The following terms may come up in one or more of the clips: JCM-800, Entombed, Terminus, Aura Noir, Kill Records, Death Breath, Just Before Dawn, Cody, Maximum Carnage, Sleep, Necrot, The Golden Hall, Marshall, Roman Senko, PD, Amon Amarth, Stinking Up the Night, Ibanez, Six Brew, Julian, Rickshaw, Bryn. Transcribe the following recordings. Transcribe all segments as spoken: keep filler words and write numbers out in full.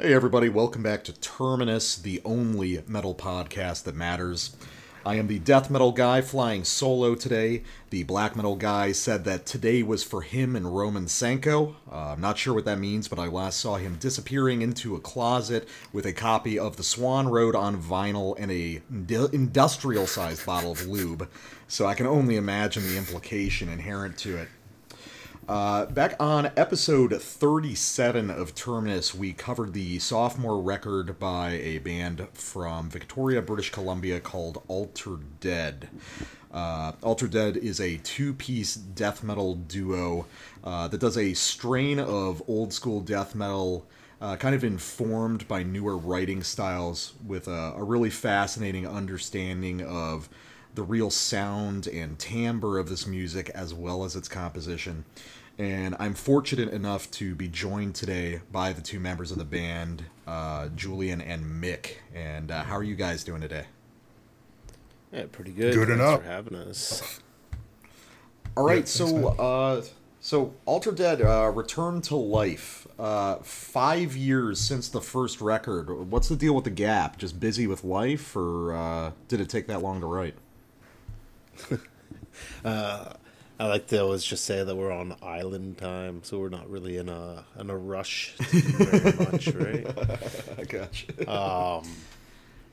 Hey everybody, welcome back to Terminus, the only metal podcast that matters. I am the death metal guy flying solo today. The black metal guy said that today was for him and Roman Senko. Uh, I'm not sure what that means, but I last saw him disappearing into a closet with a copy of The Swan Road on vinyl and a ind- industrial-sized bottle of lube. So I can only imagine the implication inherent to it. Uh, back on episode thirty-seven of Terminus, we covered the sophomore record by a band from Victoria, British Columbia called Altered Dead. Uh, Altered Dead is a two-piece death metal duo uh, that does a strain of old-school death metal, uh, kind of informed by newer writing styles, with a, a really fascinating understanding of the real sound and timbre of this music, as well as its composition. And I'm fortunate enough to be joined today by the two members of the band, uh, Julian and Mick. And uh, how are you guys doing today? Yeah, pretty good. Good Thanks enough. for having us. All right, yeah, so uh, so Altered Dead, uh, Return to Life. Uh, five years since the first record. What's the deal with the gap? Just busy with life, or uh, did it take that long to write? uh, I like to always just say that we're on island time, so we're not really in a in a rush to do very much, right? I gotcha. Um,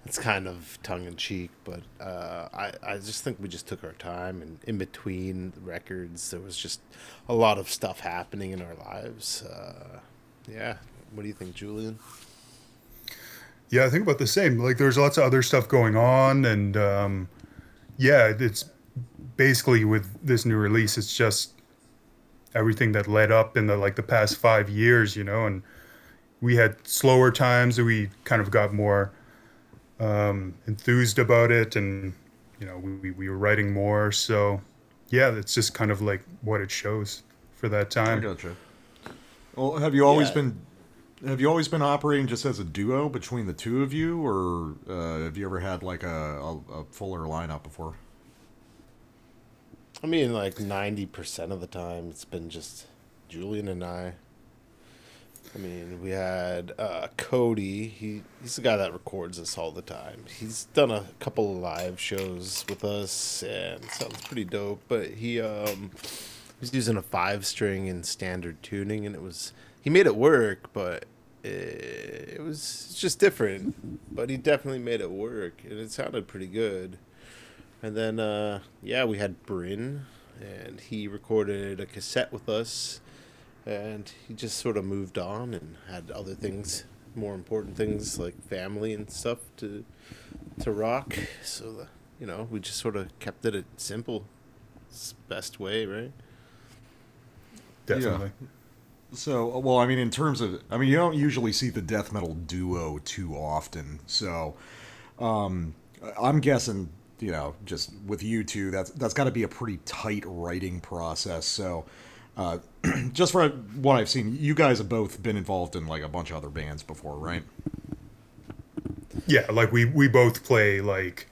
it's kind of tongue in cheek, but uh, I I just think we just took our time, and in between the records, there was just a lot of stuff happening in our lives. Uh, yeah, what do you think, Julian? Yeah, I think about the same. Like, there's lots of other stuff going on, and um, yeah, it's. Basically, with this new release, it's just everything that led up in the like the past five years, you know. And we had slower times, we kind of got more um, enthused about it, and you know, we we were writing more. So, yeah, that's just kind of like what it shows for that time. I gotcha. Well, have you always yeah. been have you always been operating just as a duo between the two of you, or uh, have you ever had like a, a, a fuller lineup before? I mean, like ninety percent of the time, it's been just Julian and I. I mean, we had uh, Cody. He, he's the guy that records us all the time. He's done a couple of live shows with us, and it sounds pretty dope. But he um, was using a five-string and standard tuning, and it was he made it work, but it, it was just different. But he definitely made it work, and it sounded pretty good. And then, uh, yeah, we had Bryn, and he recorded a cassette with us, and he just sort of moved on and had other things, more important things like family and stuff to to rock. So, the, you know, we just sort of kept it simple. It's the best way, right? Definitely. Yeah. So, well, I mean, in terms of, I mean, you don't usually see the death metal duo too often. So, um, I'm guessing, you know, just with you two, that's that's got to be a pretty tight writing process. So, uh, just for what I've seen, you guys have both been involved in like a bunch of other bands before, right? Yeah, like we, we both play like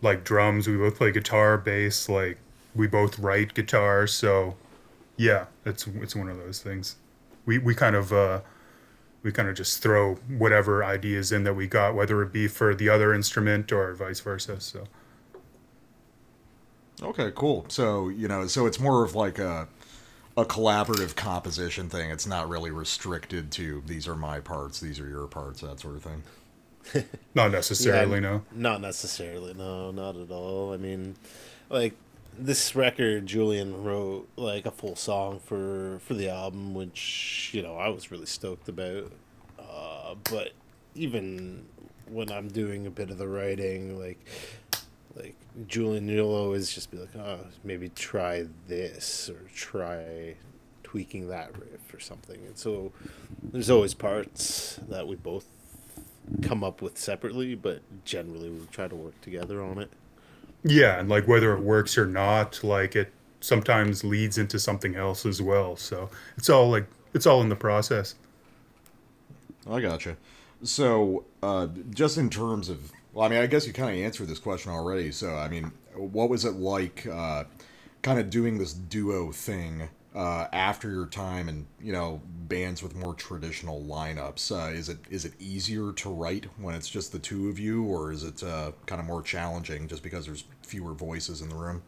like drums. We both play guitar, bass. Like we both write guitar. So, yeah, it's it's one of those things. We we kind of uh, we kind of just throw whatever ideas in that we got, whether it be for the other instrument or vice versa. So. Okay, cool. So, you know, so it's more of like a a collaborative composition thing. It's not really restricted to these are my parts, these are your parts, that sort of thing. Not necessarily, yeah, no. Not necessarily, no, not at all. I mean, like this record, Julian wrote like a full song for, for the album, which, you know, I was really stoked about. Uh, but even when I'm doing a bit of the writing, like... Like, Julian, you'll always just be like, oh, maybe try this or try tweaking that riff or something. And so there's always parts that we both come up with separately, but generally we try to work together on it. Yeah, and, like, whether it works or not, like, it sometimes leads into something else as well. So it's all, like, it's all in the process. I gotcha. So uh, just in terms of... Well, I mean, I guess you kind of answered this question already. So, I mean, what was it like uh, kind of doing this duo thing uh, after your time and, you know, bands with more traditional lineups? Uh, is it is it easier to write when it's just the two of you, or is it uh, kind of more challenging just because there's fewer voices in the room?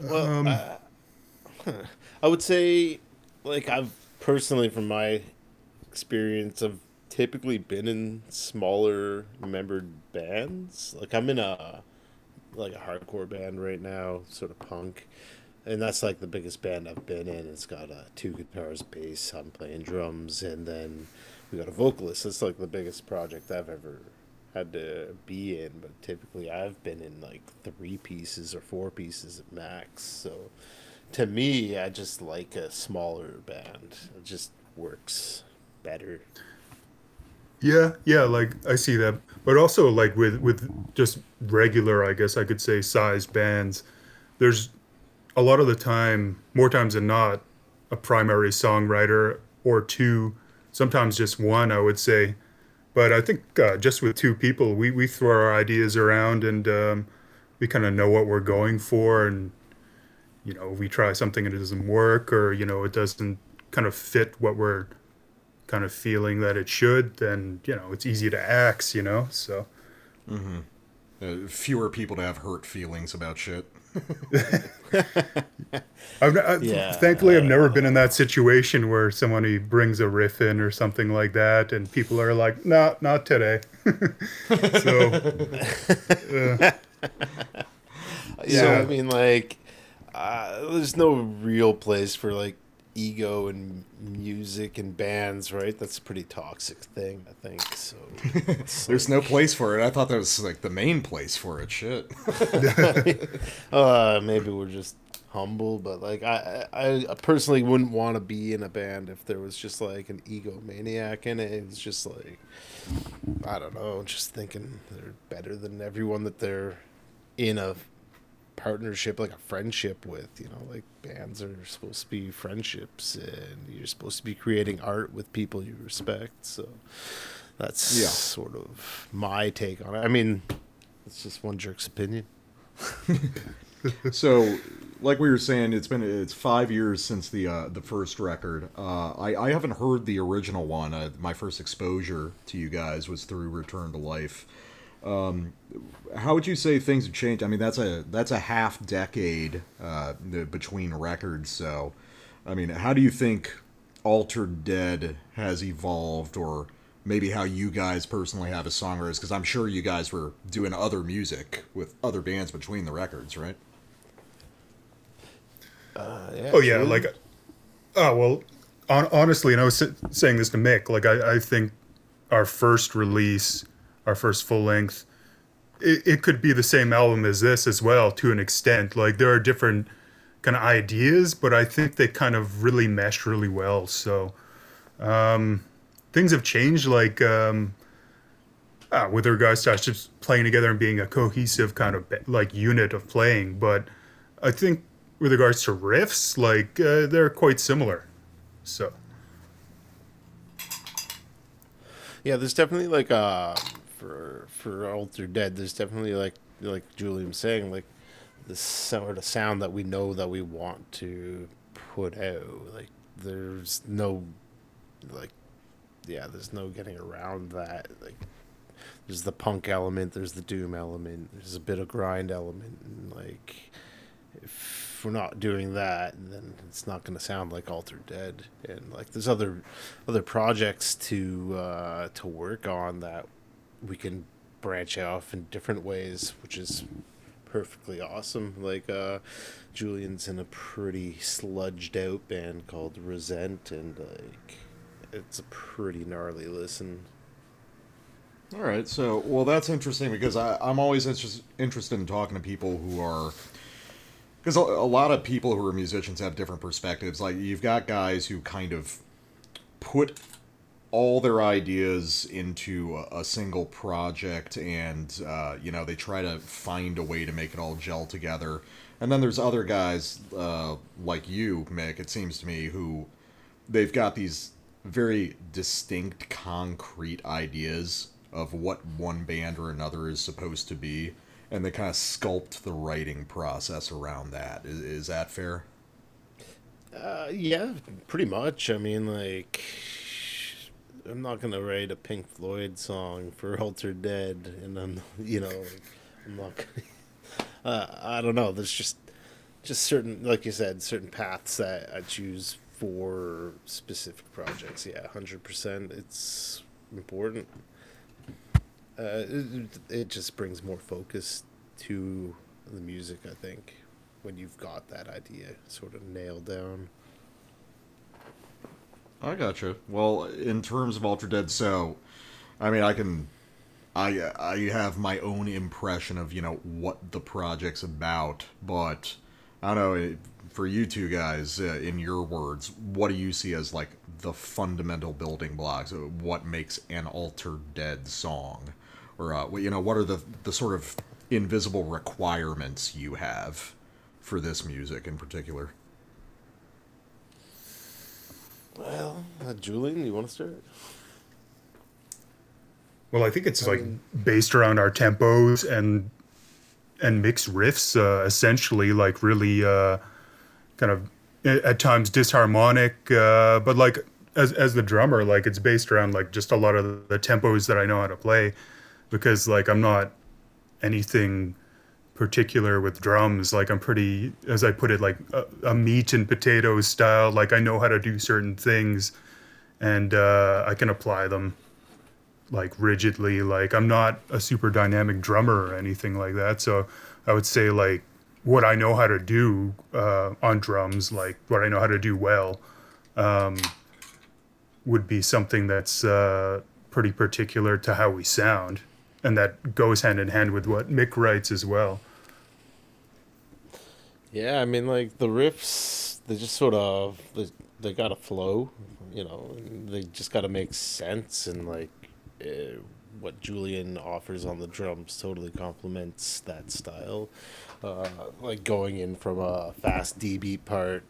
Well, um, uh, I would say, like, I've personally, from my experience, I've typically been in smaller membered bands. Like, I'm in a like a hardcore band right now, sort of punk, and that's like the biggest band I've been in. It's got uh, two guitars, bass, I'm playing drums, and then we got a vocalist. That's like the biggest project I've ever had to be in, but typically I've been in like three pieces or four pieces at max. So to me, I just like a smaller band. It just works better. Yeah, yeah, like I see that. But also, like with, with just regular, I guess I could say, size bands, there's a lot of the time, more times than not, a primary songwriter or two, sometimes just one, I would say. But I think uh, just with two people, we, we throw our ideas around and um, we kind of know what we're going for. And, you know, we try something and it doesn't work, or, you know, it doesn't kind of fit what we're kind of feeling that it should, then, you know, it's easy to axe, you know, so. Mm-hmm. Uh, fewer people to have hurt feelings about shit. I've, I've, yeah, thankfully, I've never know. been in that situation where somebody brings a riff in or something like that, and people are like, "No, nah, not today." so, uh, yeah, so, I mean, like, uh, there's no real place for like ego and music and bands, right? That's a pretty toxic thing, I think. So there's like no place for it. I thought that was like the main place for it. Shit. uh, maybe we're just humble, but like I, I, I personally wouldn't want to be in a band if there was just like an egomaniac in it. It's just like, I don't know, just thinking they're better than everyone that they're in a partnership, like a friendship with, you know, like bands are supposed to be friendships and you're supposed to be creating art with people you respect. So that's yeah. sort of my take on it. I mean, it's just one jerk's opinion. So like we were saying, it's been it's five years since the uh the first record. uh I, I haven't heard the original one. Uh, my first exposure to you guys was through Return to Life. Um, how would you say things have changed? I mean, that's a that's a half decade uh, between records. So, I mean, how do you think Altered Dead has evolved, or maybe how you guys personally have as songwriters? Because I'm sure you guys were doing other music with other bands between the records, right? Uh, yeah, oh yeah, true. like, oh well, on, honestly, and I was saying this to Mick. Like, I, I think our first release. Our first full length, it, it could be the same album as this as well, to an extent. Like, there are different kind of ideas, but I think they kind of really mesh really well. So um, things have changed, like um, ah, with regards to just playing together and being a cohesive kind of like unit of playing. But I think with regards to riffs, like uh, they're quite similar. So yeah, there's definitely like a. For, for Altered Dead, there's definitely like like Julian was saying, like the sort of sound that we know that we want to put out. Like there's no like yeah, there's no getting around that. Like there's the punk element, there's the doom element, there's a bit of grind element, and like if we're not doing that, then it's not gonna sound like Altered Dead. And like there's other other projects to uh, to work on that we can branch off in different ways, which is perfectly awesome. Like uh, Julian's in a pretty sludged out band called Resent, and like it's a pretty gnarly listen. All right, so well, that's interesting because I, I'm always inter- interested in talking to people who are, because a, a lot of people who are musicians have different perspectives. Like you've got guys who kind of put all their ideas into a single project and, uh, you know, they try to find a way to make it all gel together. And then there's other guys, uh, like you, Mick, it seems to me, who they've got these very distinct, concrete ideas of what one band or another is supposed to be, and they kind of sculpt the writing process around that. Is, is that fair? Uh, yeah, pretty much. I mean, like, I'm not gonna write a Pink Floyd song for Altered Dead, and I'm, you know, like, I'm not gonna. Uh, I don't know. There's just, just certain, like you said, certain paths that I choose for specific projects. Yeah, one hundred percent. It's important. Uh, it, it just brings more focus to the music, I think, when you've got that idea sort of nailed down. I gotcha. Well, in terms of Altered Dead, so, I mean, I can, I I have my own impression of, you know, what the project's about, but I don't know, for you two guys, uh, in your words, what do you see as, like, the fundamental building blocks? What makes an Altered Dead song? Or, uh, you know, what are the, the sort of invisible requirements you have for this music in particular? Well, uh, Julian, you want to start? Well, I think it's, like, I mean, based around our tempos and and mixed riffs, uh, essentially, like, really uh, kind of, at times, disharmonic, uh, but, like, as as the drummer, like, it's based around, like, just a lot of the tempos that I know how to play, because, like, I'm not anything particular with drums. Like, I'm pretty, as I put it, like a, a meat and potatoes style. Like, I know how to do certain things and uh, I can apply them, like, rigidly. Like, I'm not a super dynamic drummer or anything like that. So I would say, like, what I know how to do uh, on drums, like what I know how to do well, um, would be something that's uh, pretty particular to how we sound. And that goes hand in hand with what Mick writes as well. Yeah, I mean, like, the riffs, they just sort of, they, they gotta flow, you know, they just gotta make sense. And, like, eh, what Julian offers on the drums totally complements that style. Uh, like, going in from a fast D beat part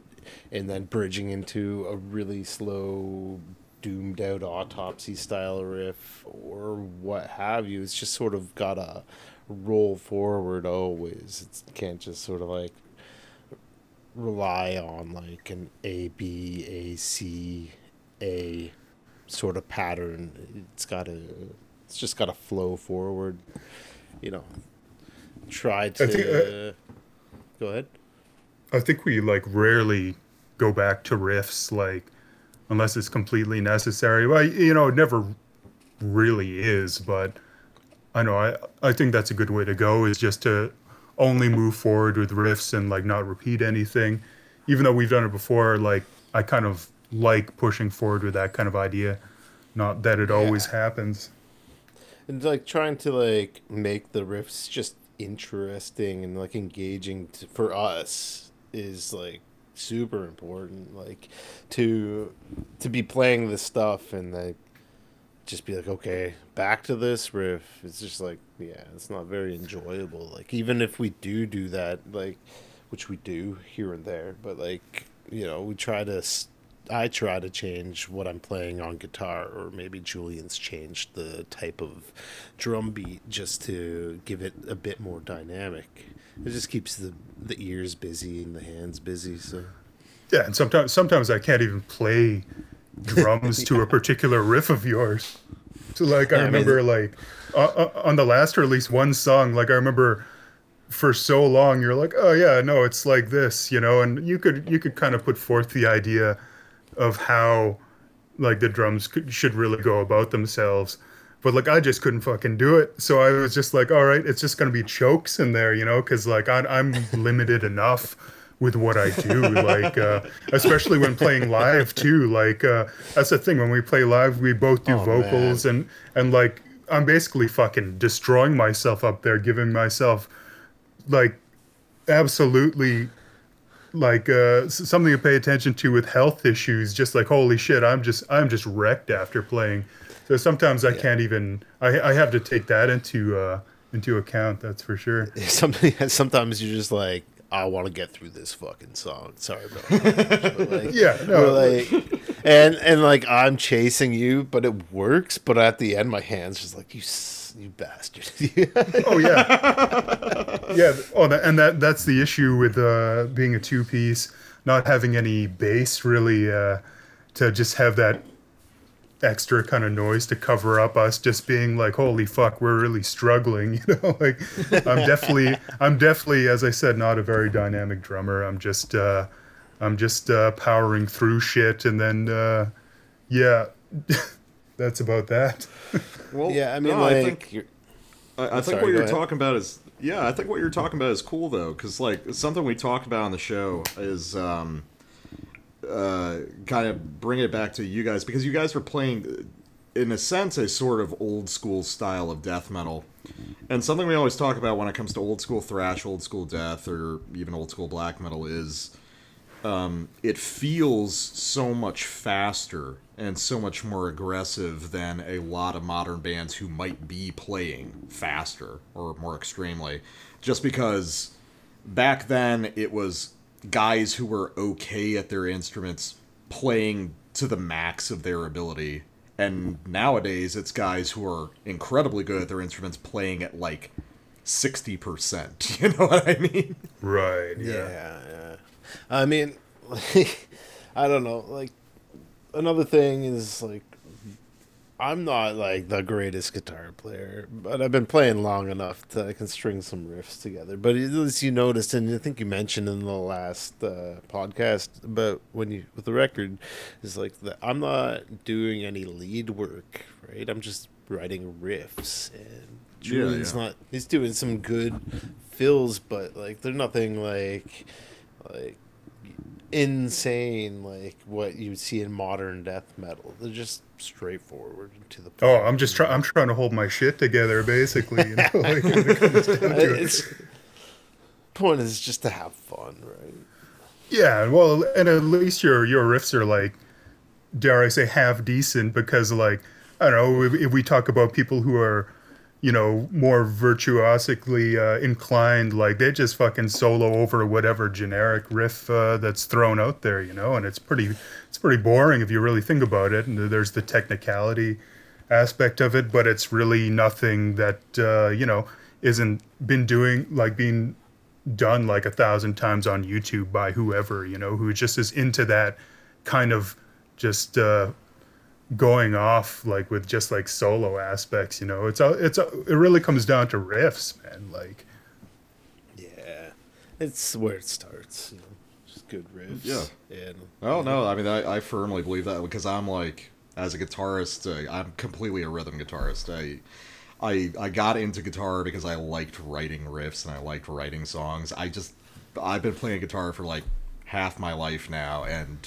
and then bridging into a really slow, doomed out autopsy style riff or what have you. It's just sort of gotta roll forward always. It can't just sort of, like, rely on, like, an A, B, A, C, A sort of pattern. It's gotta, it's just gotta flow forward, you know. Try to I think, uh, go ahead. I think we, like, rarely go back to riffs, like, unless it's completely necessary. Well, you know, it never really is, but I know, I, I think that's a good way to go, is just to only move forward with riffs and, like, not repeat anything. Even though we've done it before, like, I kind of like pushing forward with that kind of idea. Not that it always yeah. happens. And, like, trying to, like, make the riffs just interesting and, like, engaging to, for us is, like, super important. Like, to to be playing this stuff and, like, just be like, okay, back to this riff. It's just like, yeah, it's not very enjoyable. Like, even if we do do that, like, which we do here and there, but, like, you know, we try to I try to change what I'm playing on guitar, or maybe Julian's changed the type of drum beat just to give it a bit more dynamic. It just keeps the, the ears busy and the hands busy. So yeah, and sometimes sometimes I can't even play drums yeah. to a particular riff of yours. So, like, I yeah, remember I mean, like uh, uh, on the last release, one song, like, I remember for so long you're like, oh yeah, no, it's like this, you know, and you could you could kind of put forth the idea of how, like, the drums could, should really go about themselves. But, like, I just couldn't fucking do it. So I was just like, all right, it's just going to be chokes in there, you know, because, like, I, I'm limited enough with what I do. Like, uh, especially when playing live, too. Like, uh, that's the thing. When we play live, we both do oh, vocals. Man. And, and, like, I'm basically fucking destroying myself up there, giving myself, like, absolutely... like uh, something to pay attention to with health issues. Just like, holy shit, I'm just I'm just wrecked after playing. So sometimes I yeah. can't even. I I have to take that into uh, into account. That's for sure. Sometimes, sometimes you're just like, I want to get through this fucking song. Sorry bro. Like, yeah. No. Like, and and like I'm chasing you, but it works. But at the end, my hand's just like you. You bastard! Oh yeah, yeah. Oh, and that—that's the issue with uh, being a two-piece. not having any bass really uh, to just have that extra kind of noise to cover up us just being like, holy fuck, we're really struggling, you know. Like, I'm definitely, I'm definitely, as I said, not a very dynamic drummer. I'm just, uh, I'm just uh, powering through shit, and then, uh, yeah, that's about that. Well, yeah, I mean, no, like, I think, you're... I, I think sorry, what you're ahead. talking about is, yeah, I think what you're talking about is cool though, because like something we talked about on the show is. Um, Uh, kind of bring it back to you guys, because you guys were playing, in a sense, a sort of old school style of death metal. And something we always talk about when it comes to old school thrash, old school death, or even old school black metal is um, it feels so much faster and so much more aggressive than a lot of modern bands who might be playing faster or more extremely. Just because back then it was guys who were okay at their instruments playing to the max of their ability, and nowadays it's guys who are incredibly good at their instruments playing at like sixty percent. You know what I mean? Right. Yeah. Yeah. yeah. I mean, like, I don't know. Like, another thing is like, I'm not like the greatest guitar player, but I've been playing long enough that I can string some riffs together. But at least you noticed, and I think you mentioned in the last uh, podcast about when you with the record, is like the, I'm not doing any lead work, right? I'm just writing riffs, and Julian's yeah, yeah. not. He's doing some good fills, but like they're nothing like like insane like what you see in modern death metal. They're just straightforward to the point. Oh, I'm just trying. I'm trying to hold my shit together, basically. You know, like, when it comes down to it. It's, point is just to have fun, right? Yeah, well, and at least your your riffs are like, dare I say, half decent, because like I don't know if, if we talk about people who are, you know, more virtuosically uh, inclined, like they just fucking solo over whatever generic riff uh, that's thrown out there, you know, and it's pretty. It's pretty boring if you really think about it, and there's the technicality aspect of it, but it's really nothing that uh, you know isn't been doing like being done like a thousand times on YouTube by whoever, you know, who just is into that kind of just uh, going off like with just like solo aspects, you know. It's a, it's a, it really comes down to riffs, man. Like, yeah, it's where it starts, you know. Good riffs. Yeah. And, oh, no. I mean, I, I firmly believe that, because I'm like, as a guitarist, uh, I'm completely a rhythm guitarist. I, I I got into guitar because I liked writing riffs and I liked writing songs. I just, I've been playing guitar for like half my life now, and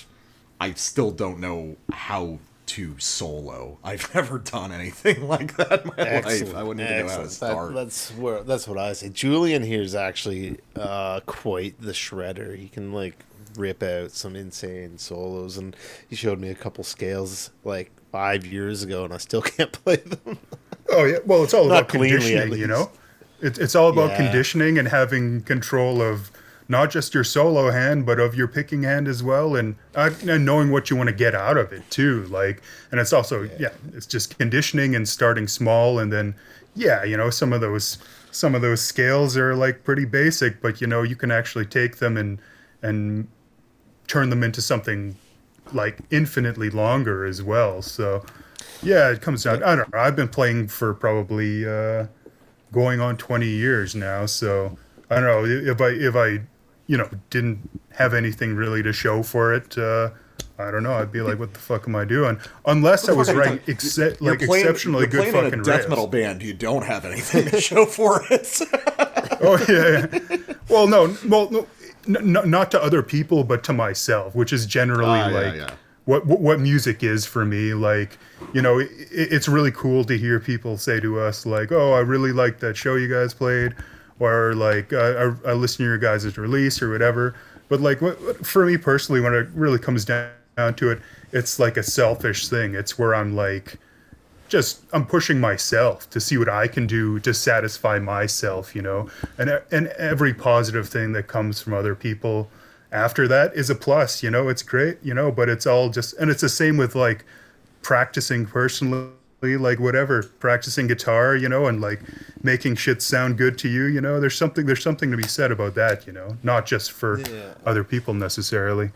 I still don't know how to solo. I've never done anything like that in my Excellent. life. I wouldn't even Excellent. know how to start. That, that's where, that's what I say. Julian here is actually uh, quite the shredder. He can like rip out some insane solos, and he showed me a couple scales like five years ago, and I still can't play them. Oh yeah, well, it's all about conditioning, you know. It, it's all about yeah. conditioning and having control of not just your solo hand, but of your picking hand as well, and, uh, and knowing what you want to get out of it too. Like, and it's also yeah. yeah, it's just conditioning and starting small, and then yeah, you know, some of those some of those scales are like pretty basic, but you know, you can actually take them and and turn them into something like infinitely longer as well. So yeah, it comes down, I don't know, I've been playing for probably uh going on twenty years now, so I don't know if I if I you know didn't have anything really to show for it, uh I don't know, I'd be like, what the fuck am I doing? Unless I was right, exe- like playing, exceptionally good fucking riffs. You're playing in a death riffs. metal band, you don't have anything to show for it. Oh yeah, yeah. Well no, well no No, not to other people, but to myself, which is generally uh, like yeah, yeah. What, what what music is for me. Like, you know, it, it's really cool to hear people say to us like, "Oh, I really like that show you guys played," or like, "I, I, I listen to your guys' release" or whatever. But like, what, for me personally, when it really comes down to it, it's like a selfish thing. It's where I'm like, just I'm pushing myself to see what I can do to satisfy myself, you know, and and every positive thing that comes from other people after that is a plus, you know. It's great, you know, but it's all just, and it's the same with like practicing personally like whatever, practicing guitar, you know, and like making shit sound good to you, you know. There's something there's something to be said about that, you know, not just for yeah. other people necessarily.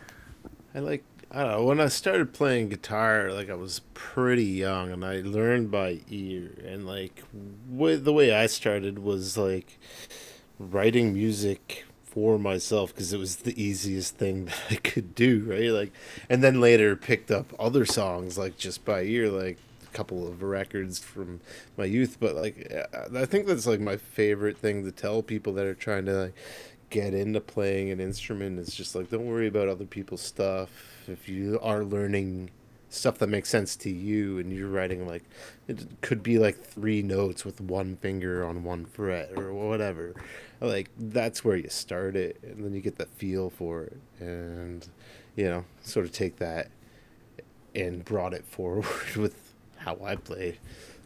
I like I don't know, when I started playing guitar, like I was pretty young and I learned by ear, and like with the way I started was like writing music for myself because it was the easiest thing that I could do, right? Like, and then later picked up other songs like just by ear, like a couple of records from my youth. But like I think that's like my favorite thing to tell people that are trying to like get into playing an instrument. It's just like, don't worry about other people's stuff. If you are learning stuff that makes sense to you and you're writing, like it could be like three notes with one finger on one fret or whatever, like that's where you start it, and then you get the feel for it, and you know, sort of take that and brought it forward with how I play.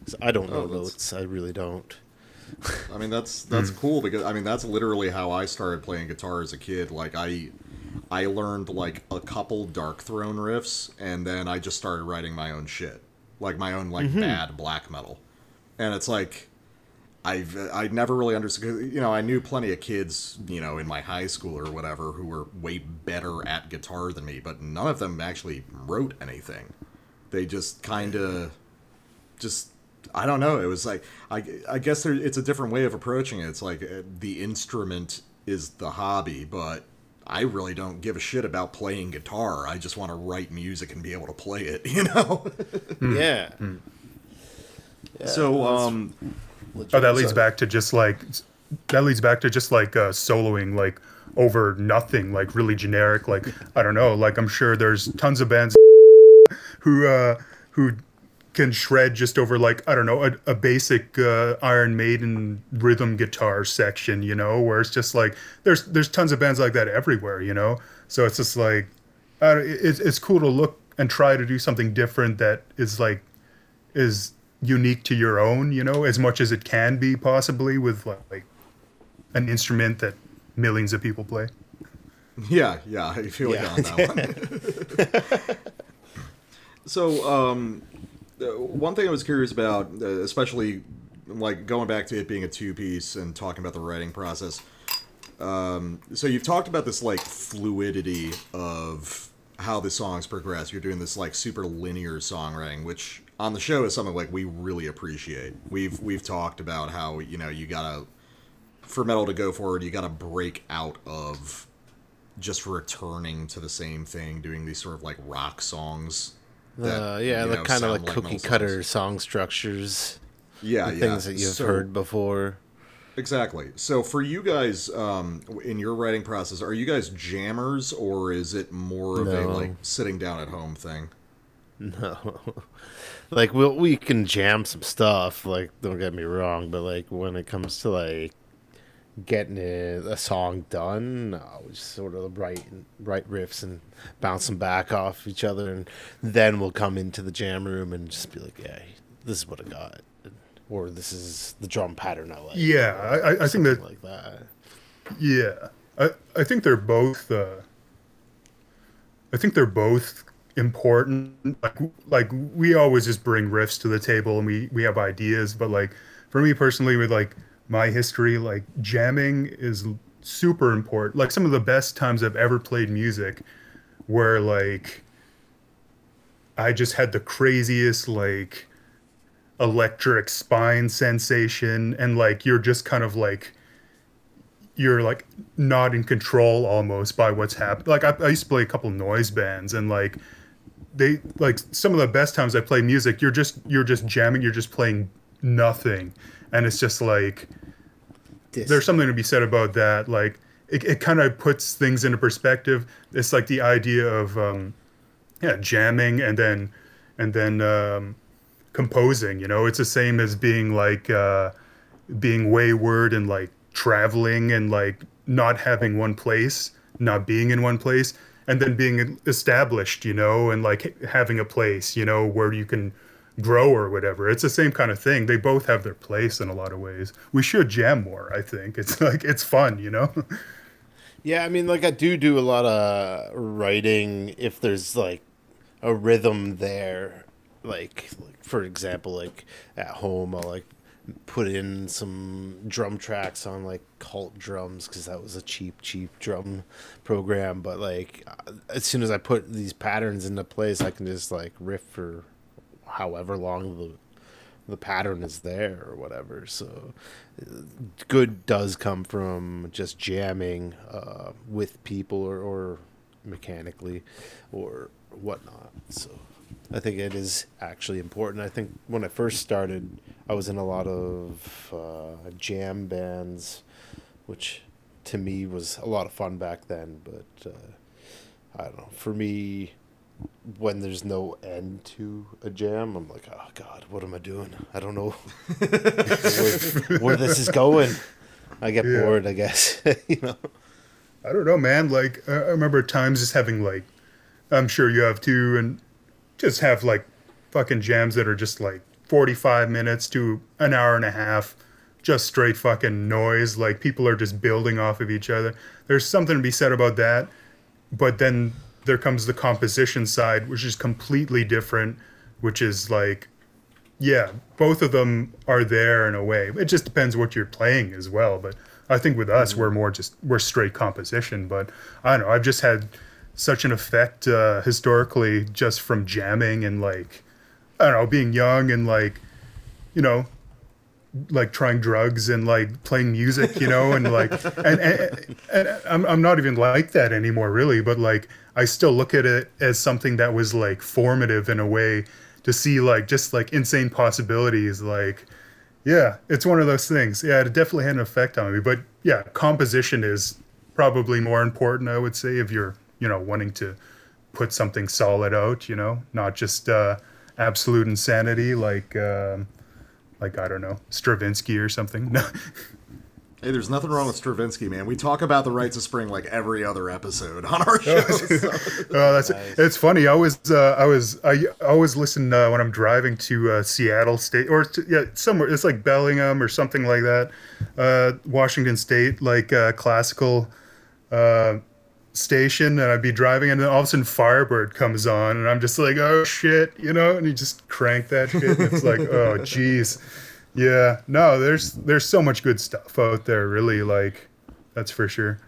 So I don't know notes. I really don't. I mean, that's that's cool, because I mean that's literally how I started playing guitar as a kid. Like I I learned like a couple Darkthrone riffs, and then I just started writing my own shit, like my own like mm-hmm. bad black metal. And it's like I've I never really understood. You know, I knew plenty of kids, you know, in my high school or whatever, who were way better at guitar than me, but none of them actually wrote anything. They just kind of just. I don't know. It was like, I, I guess there, it's a different way of approaching it. It's like uh, the instrument is the hobby, but I really don't give a shit about playing guitar. I just want to write music and be able to play it, you know? yeah. Mm. yeah. So, um, oh, that leads back to just like, that leads back to just like uh, soloing, like over nothing, like really generic. Like, I don't know, like I'm sure there's tons of bands who, uh, who, can shred just over like, I don't know, a, a basic uh, Iron Maiden rhythm guitar section, you know, where it's just like, there's there's tons of bands like that everywhere, you know? So it's just like, uh, it, it's cool to look and try to do something different that is like, is unique to your own, you know, as much as it can be possibly with like, like an instrument that millions of people play. Yeah, yeah, I feel yeah. like on that one. So, um... one thing I was curious about, especially like going back to it being a two-piece and talking about the writing process. Um, so you've talked about this like fluidity of how the songs progress. You're doing this like super linear songwriting, which on the show is something like we really appreciate. We've we've talked about how, you know, you gotta, for metal to go forward, you gotta break out of just returning to the same thing, doing these sort of like rock songs. That, uh, yeah, the kind of like, like cookie cutter songs. song structures. Yeah, yeah. Things that you've so, heard before. Exactly. So for you guys, um, in your writing process, are you guys jammers, or is it more of no. a like sitting down at home thing? No. Like, we we'll, we can jam some stuff, like, don't get me wrong, but like when it comes to like getting a, a song done, no, we just sort of write, write riffs and bounce them back off each other, and then we'll come into the jam room and just be like, yeah, this is what I got, or this is the drum pattern I like. Yeah, I, I think that, like that. Yeah, I, I think they're both. Uh, I think they're both important. Like like we always just bring riffs to the table, and we we have ideas, but like for me personally, with like. My history, like jamming is super important. Like some of the best times I've ever played music were like, I just had the craziest like electric spine sensation. And like, you're just kind of like, you're like not in control almost by what's happening. Like I, I used to play a couple noise bands, and like they, like some of the best times I play music, you're just, you're just jamming, you're just playing nothing. And it's just like, this. There's something to be said about that. Like, it, it kind of puts things into perspective. It's like the idea of, um, yeah, jamming and then, and then um, composing. You know, it's the same as being like, uh, being wayward and like traveling and like not having one place, not being in one place, and then being established. You know, and like having a place. You know, where you can. Grow or whatever. It's the same kind of thing. They both have their place in a lot of ways. We should jam more, I think. It's like, it's fun, you know? Yeah, I mean, like, I do do a lot of writing if there's, like, a rhythm there like, like for example, like at home, I'll like put in some drum tracks on like Cult drums because that was a cheap, cheap drum program. But like as soon as I put these patterns into place, I can just like riff for however long the the pattern is there or whatever. So good does come from just jamming uh, with people or, or mechanically or whatnot. So I think it is actually important. I think when I first started, I was in a lot of uh, jam bands, which to me was a lot of fun back then. But uh, I don't know. For me, when there's no end to a jam, I'm like, oh God, what am I doing? I don't know where, where this is going. I get yeah. bored, I guess. You know, I don't know, man. Like, I remember times just having like, I'm sure you have too, and just have like fucking jams that are just like forty-five minutes to an hour and a half, just straight fucking noise. Like people are just building off of each other. There's something to be said about that, but then there comes the composition side, which is completely different, which is like, yeah, both of them are there in a way. It just depends what you're playing as well. But I think with us, mm-hmm. we're more just, we're straight composition. But I don't know, I've just had such an effect uh, historically just from jamming and like, I don't know, being young and like, you know, like trying drugs and like playing music, you know, and like, and, and, and I'm I'm not even like that anymore really, but like, I still look at it as something that was like formative in a way to see like, just like insane possibilities. Like, yeah, it's one of those things. Yeah. It definitely had an effect on me, but yeah, composition is probably more important, I would say, if you're, you know, wanting to put something solid out, you know, not just, uh, absolute insanity. Like, um, like, I don't know, Stravinsky or something. No. Hey, there's nothing wrong with Stravinsky, man. We talk about the Rites of Spring like every other episode on our show. So. Oh, that's nice. It's funny. I always, uh, I was, I always listen uh, when I'm driving to uh, Seattle State or to, yeah, somewhere. It's like Bellingham or something like that. Uh, Washington State, like uh, classical uh, station, and I'd be driving, and then all of a sudden Firebird comes on, and I'm just like, oh shit, you know. And you just crank that shit, and it's like, oh geez. Yeah, no, there's there's so much good stuff out there, really, like, that's for sure.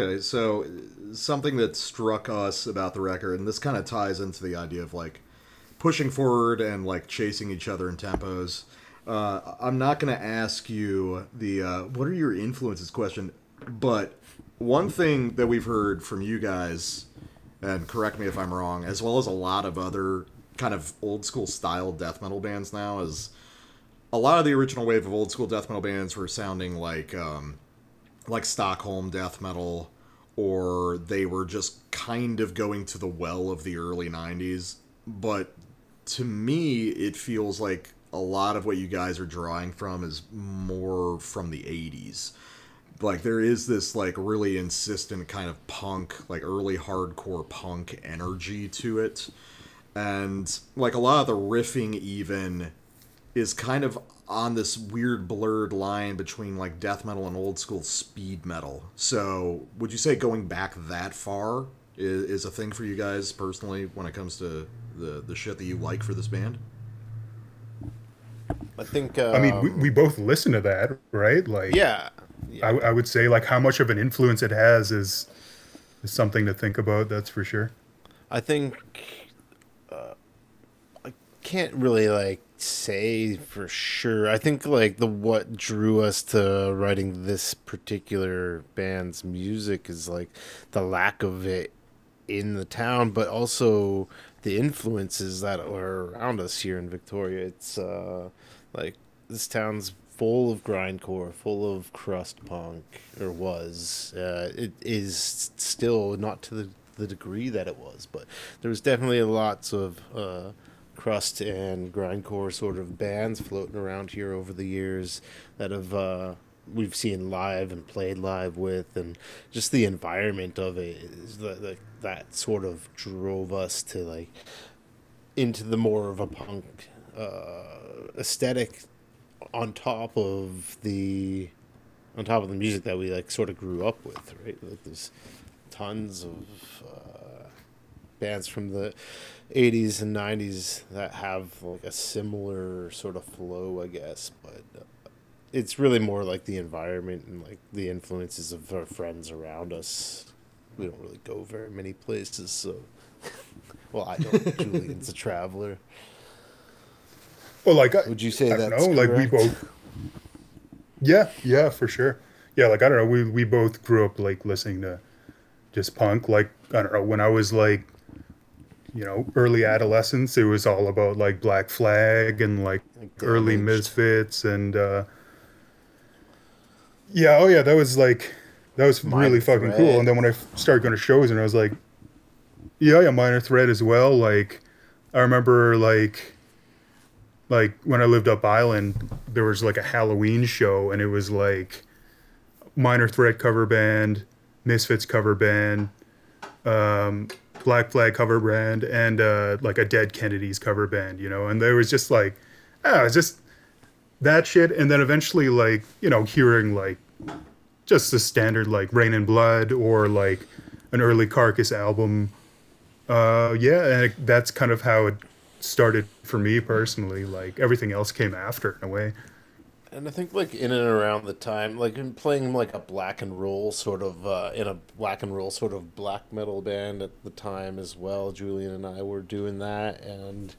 Okay, so something that struck us about the record, and this kind of ties into the idea of, like, pushing forward and, like, chasing each other in tempos. Uh, I'm not going to ask you the uh, what are your influences question, but one thing that we've heard from you guys, and correct me if I'm wrong, as well as a lot of other kind of old school style death metal bands now, is a lot of the original wave of old school death metal bands were sounding like um, like Stockholm death metal, or they were just kind of going to the well of the early nineties. But to me, it feels like a lot of what you guys are drawing from is more from the eighties. Like, there is this, like, really insistent kind of punk, like, early hardcore punk energy to it. And, like, a lot of the riffing even is kind of on this weird blurred line between, like, death metal and old school speed metal. So would you say going back that far is, is a thing for you guys personally when it comes to the, the shit that you like for this band? I think. Um, I mean, we, we both listen to that, right? Like, yeah, yeah. I, I would say, like, how much of an influence it has is, is something to think about. That's for sure. I think uh, I can't really, like, say for sure. I think, like, the what drew us to writing this particular band's music is, like, the lack of it in the town, but also the influences that are around us here in Victoria. It's uh. Like, this town's full of grindcore, full of crust punk, or was. Uh, it is still not to the, the degree that it was, but there was definitely lots of uh, crust and grindcore sort of bands floating around here over the years that have uh, we've seen live and played live with, and just the environment of it is the, the, that sort of drove us to, like, into the more of a punk Uh, aesthetic on top of the on top of the music that we, like, sort of grew up with, right? Like, there's tons of uh, bands from the eighties and nineties that have, like, a similar sort of flow, I guess, but uh, it's really more like the environment and, like, the influences of our friends around us. We don't really go very many places, so well, I don't. Julian's a traveler. Well, like, would you say I, that's I don't know, correct? Like, we both, yeah, yeah, for sure, yeah. Like, I don't know, we we both grew up, like, listening to just punk. Like, I don't know, when I was, like, you know, early adolescence, it was all about, like, Black Flag and, like, like early Misfits and uh, yeah, oh yeah, that was like that was Minor really fucking Threat. Cool. And then when I started going to shows, and I was like, yeah, yeah, Minor Threat as well. Like, I remember, like. Like, when I lived up island, there was, like, a Halloween show, and it was, like, Minor Threat cover band, Misfits cover band, um, Black Flag cover band, and, uh, like, a Dead Kennedys cover band, you know? And there was just, like, ah, it was just that shit. And then eventually, like, you know, hearing, like, just the standard, like, Rain and Blood or, like, an early Carcass album. Uh, yeah, and it, that's kind of how it started for me personally. Like, everything else came after in a way. And I think, like, in and around the time, like, in playing, like, a black and roll sort of uh in a black and roll sort of black metal band at the time as well, Julian and I were doing that, and,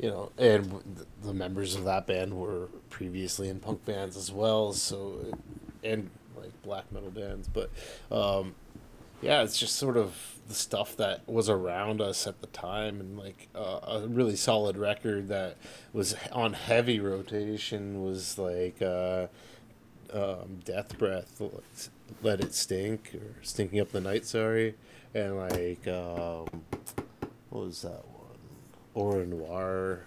you know, and the members of that band were previously in punk bands as well, so, and, like, black metal bands, but um yeah, it's just sort of the stuff that was around us at the time, and, like, uh, a really solid record that was on heavy rotation was, like, uh, um, Death Breath, Let It Stink, or Stinking Up the Night, sorry, and, like, um, what was that one? Aura Noir,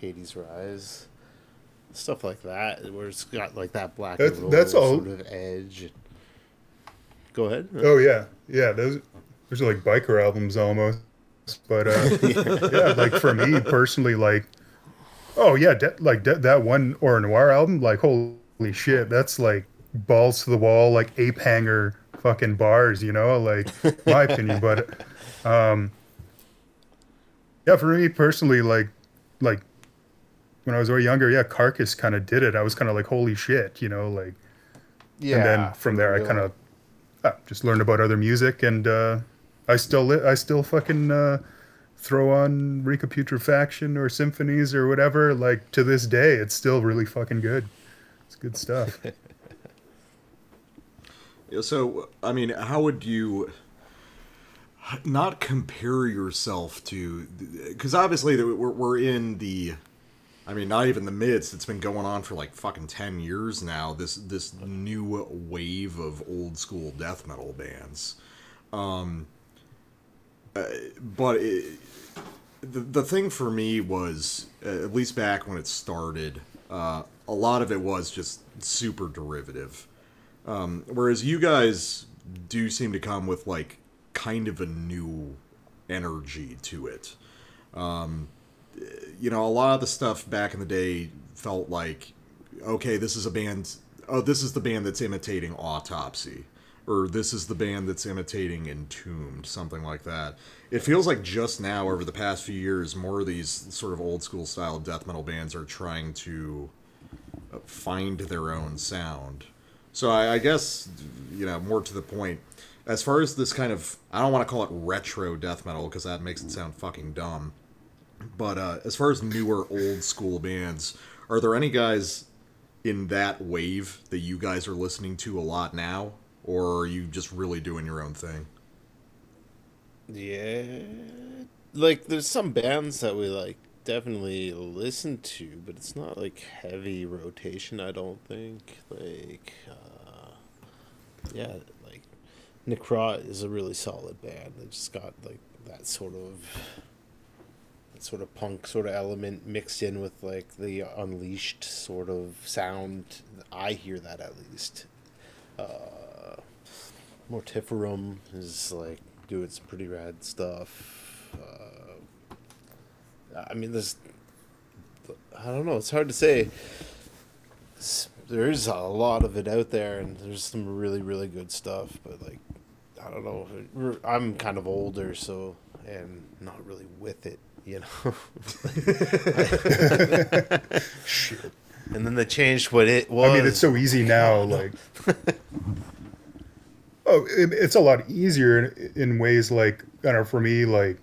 Hades Rise, stuff like that, where it's got, like, that black that's, and roll that's all... sort of edge. Go ahead. Oh yeah, yeah. Those, those are like biker albums almost, but uh, yeah. yeah, like for me personally, like, oh yeah, de- like de- that one Aura Noir album, like, holy shit, that's like balls to the wall, like ape hanger fucking bars, you know, like, my opinion. But um, yeah, for me personally, like, like when I was way younger, yeah, Carcass kind of did it. I was kind of like, holy shit, you know, like, yeah. And then from there, really? I kind of. uh, just learned about other music, and uh, I still li- I still fucking uh, throw on Reek of Putrefaction or symphonies or whatever. Like, to this day, it's still really fucking good. It's good stuff. So, I mean, how would you not compare yourself to... Because obviously we're we're in the... I mean, not even the mids. It's been going on for like fucking ten years now. This this new wave of old school death metal bands, um, uh, but it, the the thing for me was, uh, at least back when it started, uh, a lot of it was just super derivative. Um, whereas you guys do seem to come with like kind of a new energy to it. Um, You know, a lot of the stuff back in the day felt like, okay, this is a band, oh, this is the band that's imitating Autopsy, or this is the band that's imitating Entombed, something like that. It feels like just now, over the past few years, more of these sort of old-school style death metal bands are trying to find their own sound. So I, I guess, you know, more to the point, as far as this kind of, I don't want to call it retro death metal, because that makes it sound fucking dumb. But uh, as far as newer, old-school bands, are there any guys in that wave that you guys are listening to a lot now? Or are you just really doing your own thing? Yeah. Like, there's some bands that we, like, definitely listen to, but it's not, like, heavy rotation, I don't think. Like, uh, yeah, like, Necrot is a really solid band. They just got, like, that sort of... sort of punk sort of element mixed in with like the Unleashed sort of sound. I hear that at least. Uh, Mortiferum is like doing some pretty rad stuff. Uh, I mean, there's, I don't know, it's hard to say. There's a lot of it out there, and there's some really, really good stuff, but like, I don't know. I'm kind of older, so, and not really with it. You know, shit. And then they changed what it was. I mean, it's so easy now. Like, oh, it, it's a lot easier in, in ways like, I don't know. For me, like,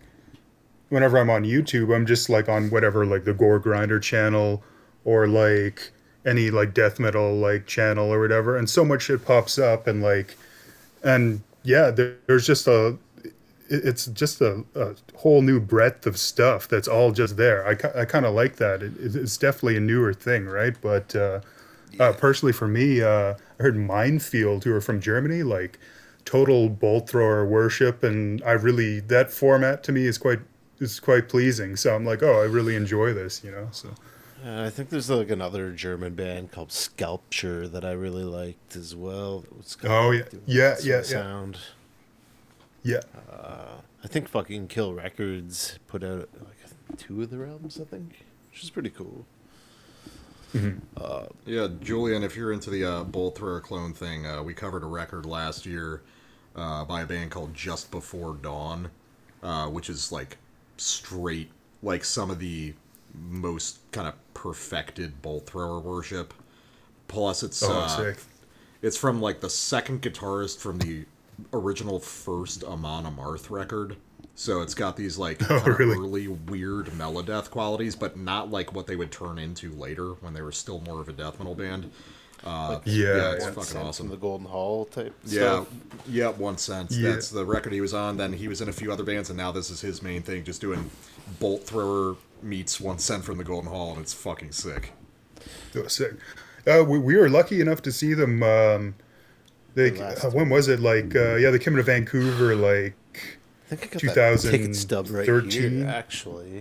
whenever I'm on YouTube, I'm just like on whatever, like the Gore Grinder channel or like any like death metal like channel or whatever, and so much shit pops up, and like, and yeah, there, there's just a. It's just a, a whole new breadth of stuff that's all just there. I, I kind of like that. It, it's definitely a newer thing, right? But uh, yeah. uh, personally for me, uh, I heard Minefield, who are from Germany, like total bolt thrower worship. And I really, that format to me is quite is quite pleasing. So I'm like, oh, I really enjoy this, you know? So uh, I think there's like another German band called Sculpture that I really liked as well. It's got, oh, yeah, yeah, yeah. Sound. Yeah. Yeah, uh, I think fucking Kill Records put out like two of their albums, I think, which is pretty cool. Mm-hmm. Uh, yeah, Julian, if you're into the uh, bolt thrower clone thing, uh, we covered a record last year uh, by a band called Just Before Dawn, uh, which is like straight, like some of the most kind of perfected bolt thrower worship. Plus, it's oh, uh, it's from like the second guitarist from the original first Amon Amarth record, so it's got these like oh, really? early weird melodeath qualities, but not like what they would turn into later when they were still more of a death metal band. Uh, like, yeah, yeah, it's fucking awesome. The Golden Hall type yeah, stuff. Yeah, One Sense. Yeah. That's the record he was on. Then he was in a few other bands, and now this is his main thing, just doing bolt thrower meets One Cent from the Golden Hall, and it's fucking sick. That was sick. Uh, we, we were lucky enough to see them. Um, They, the uh, when was it? Like, uh, yeah, they came to Vancouver, like, I think I got twenty thirteen. That ticket stub right here, actually.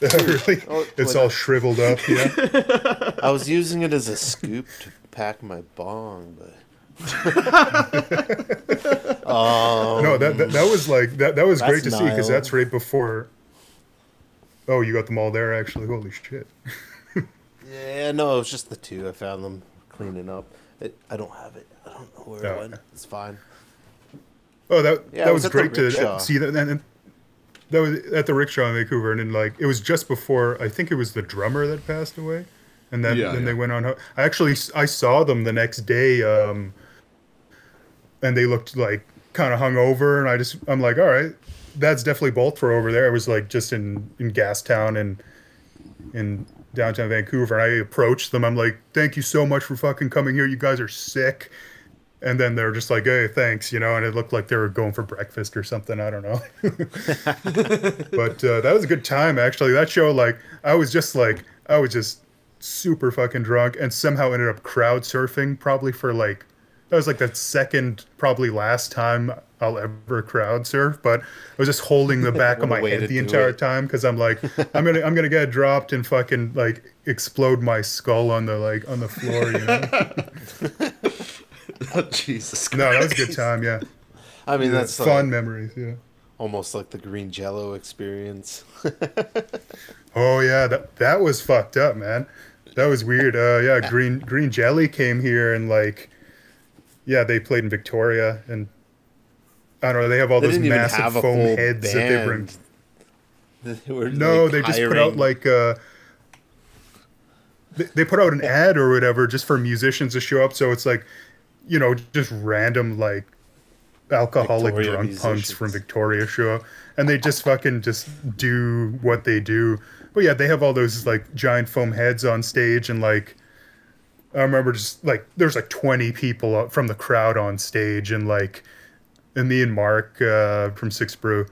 Really? Oh, it's all I... shriveled up, yeah. I was using it as a scoop to pack my bong, but... um, no, that, that that was, like, that, that was great to Nile. see, because that's right before... Oh, you got them all there, actually. Holy shit. Yeah, no, it was just the two. I found them cleaning up. It, I don't have it. I don't know where oh. it went. It's fine. Oh, that yeah, that was, was great to see that. And that was at the Rickshaw in Vancouver, and then like it was just before. I think it was the drummer that passed away, and then yeah, then yeah. they went on. I actually I saw them the next day. Um, and they looked like kind of hungover, and I just I'm like, all right, that's definitely Bolt for over there. I was like just in in Gastown and in downtown Vancouver, and I approached them. I'm like, thank you so much for fucking coming here. You guys are sick. And then they're just like, hey, thanks, you know, and it looked like they were going for breakfast or something. I don't know. But uh, that was a good time, actually. That show, like, I was just like, I was just super fucking drunk and somehow ended up crowd surfing probably for like, that was like the second, probably last time I'll ever crowd surf. But I was just holding the back of my head the entire it. time because I'm like, I'm going to I'm gonna get dropped and fucking like explode my skull on the like on the floor, you know? Oh, Jesus Christ. No, that was a good time, yeah. I mean, yeah, that's fun like, memories, yeah. Almost like the Green Jellÿ experience. Oh, yeah, that that was fucked up, man. That was weird. Uh, yeah, Green Green Jellÿ came here and, like, yeah, they played in Victoria. And I don't know, they have all they those massive foam heads band. that they bring. They were, no, like, they just hiring. put out, like, uh, they, they put out an ad or whatever just for musicians to show up. So it's like, you know, just random like alcoholic Victoria drunk musicians. punks from Victoria show up, and they just fucking just do what they do. But yeah, they have all those like giant foam heads on stage, and like I remember just like there's like twenty people from the crowd on stage, and like and me and Mark uh, from Six Brew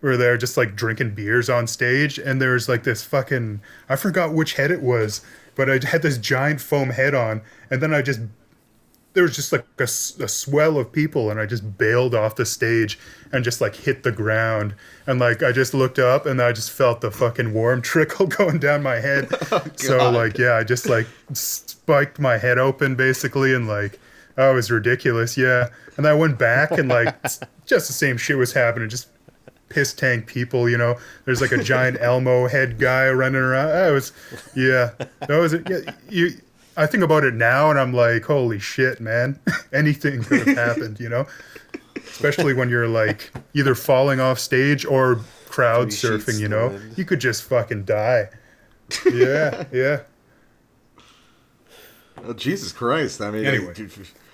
were there just like drinking beers on stage, and there's like this fucking I forgot which head it was, but I had this giant foam head on, and then I just there was just like a, a swell of people, and I just bailed off the stage and just like hit the ground. And like, I just looked up and I just felt the fucking warm trickle going down my head. Oh, so like, yeah, I just like spiked my head open basically. And like, oh, it was ridiculous. Yeah. And I went back and like, just the same shit was happening. Just piss tank people, you know, there's like a giant Elmo head guy running around. I was, yeah, that was it. Yeah, you, I think about it now, and I'm like, holy shit, man. Anything could have happened, you know? Especially when you're, like, either falling off stage or crowd Three surfing, you know? Started. You could just fucking die. Yeah, yeah. Oh, Jesus Christ. I mean, anyway. Dude,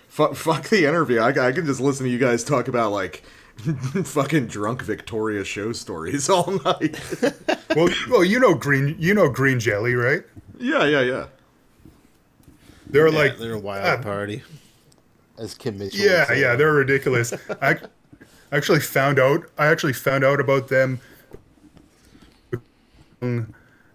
fuck, fuck the interview. I, I can just listen to you guys talk about, like, fucking drunk Victoria show stories all night. well, well, you know Green, you know Green Jellÿ, right? Yeah, yeah, yeah. They're yeah, like they're a wild uh, party, as Kim Mitchell. Yeah, yeah, they're ridiculous. I actually found out. I actually found out about them on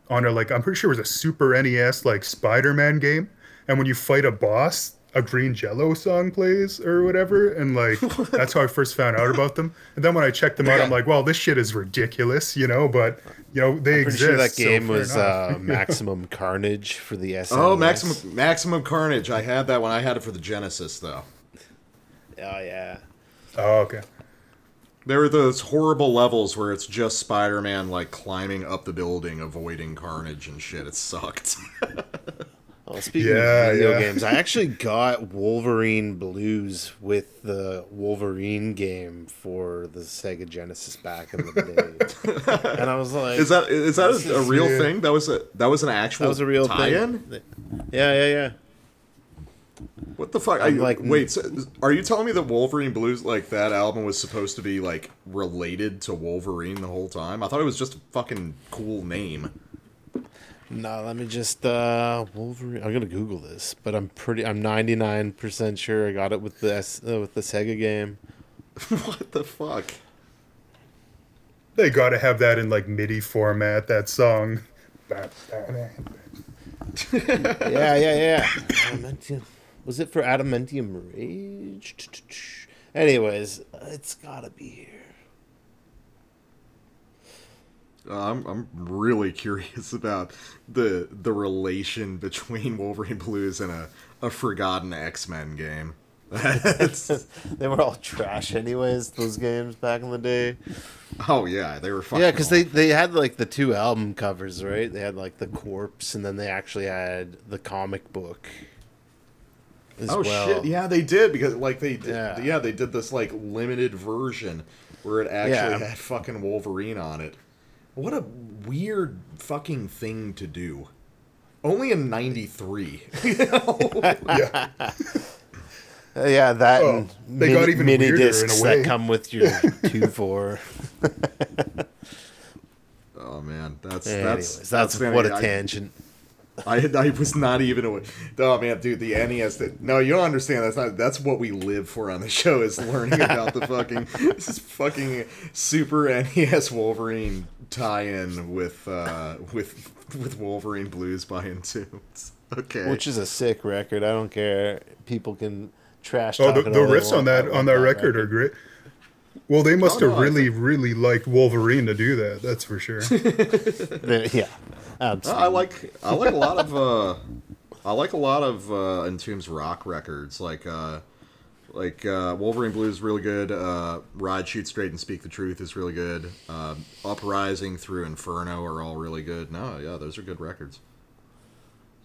a like I'm pretty sure it was a Super N E S like Spider-Man game. And when you fight a boss, a Green Jellÿ song plays or whatever, and like that's how I first found out about them. And then when I checked them out, yeah. I'm like, well, this shit is ridiculous, you know. But you know they I'm exist. Sure that game so was uh, Maximum Carnage for the S N E S. Oh, Maximum Maximum Carnage! I had that one. I had it for the Genesis though. Oh yeah. Oh okay. There were those horrible levels where it's just Spider-Man like climbing up the building, avoiding Carnage and shit. It sucked. Well, speaking yeah, of video yeah. games, I actually got Wolverine Blues with the Wolverine game for the Sega Genesis back in the day, and I was like, "Is that is that a, a real weird. thing? That was a that was an actual that was a real tie-in? Thing. Yeah, yeah, yeah. What the fuck? I, like, wait, so are you telling me that Wolverine Blues, like that album, was supposed to be like related to Wolverine the whole time? I thought it was just a fucking cool name. No, let me just uh, Wolverine. I'm gonna Google this, but I'm pretty. I'm ninety-nine percent sure I got it with the uh, with the Sega game. What the fuck? They gotta have that in like MIDI format. That song. yeah, yeah, yeah. Adamantium. Was it for Adamantium Rage? Anyways, it's gotta be here. Uh, I'm I'm really curious about the the relation between Wolverine Blues and a, a forgotten X-Men game. They were all trash anyways, those games back in the day. Oh yeah, they were fucking Yeah, because they, they had like the two album covers, right? They had like the corpse, and then they actually had the comic book as oh well. Shit, yeah they did, because like they did, yeah. yeah, they did this like limited version where it actually yeah. had fucking Wolverine on it. What a weird fucking thing to do. Only in ninety-three. You know? Yeah. Uh, yeah, that oh, and they mini, got even mini discs in a way. That come with your two four. Oh man, that's yeah, that's anyways, that's, that's what a I, tangent. I, I I was not even aware. Oh man, dude, the N E S. That, no, you don't understand. That's not. That's what we live for on the show is learning about the fucking this is fucking Super N E S Wolverine tie-in with uh, with with Wolverine Blues by Entombed. Okay, which is a sick record. I don't care. People can trash talk. Oh, the, the riffs on that on that record, record are great. Well, they must oh, have no, really, really liked Wolverine to do that. That's for sure. Yeah, absolutely. I like I like a lot of uh, I like a lot of uh, Entombed's rock records, like uh, like uh, Wolverine Blues, really good. Uh, Ride, Shoot Straight, and Speak the Truth is really good. Uh, Uprising through Inferno are all really good. No, yeah, those are good records.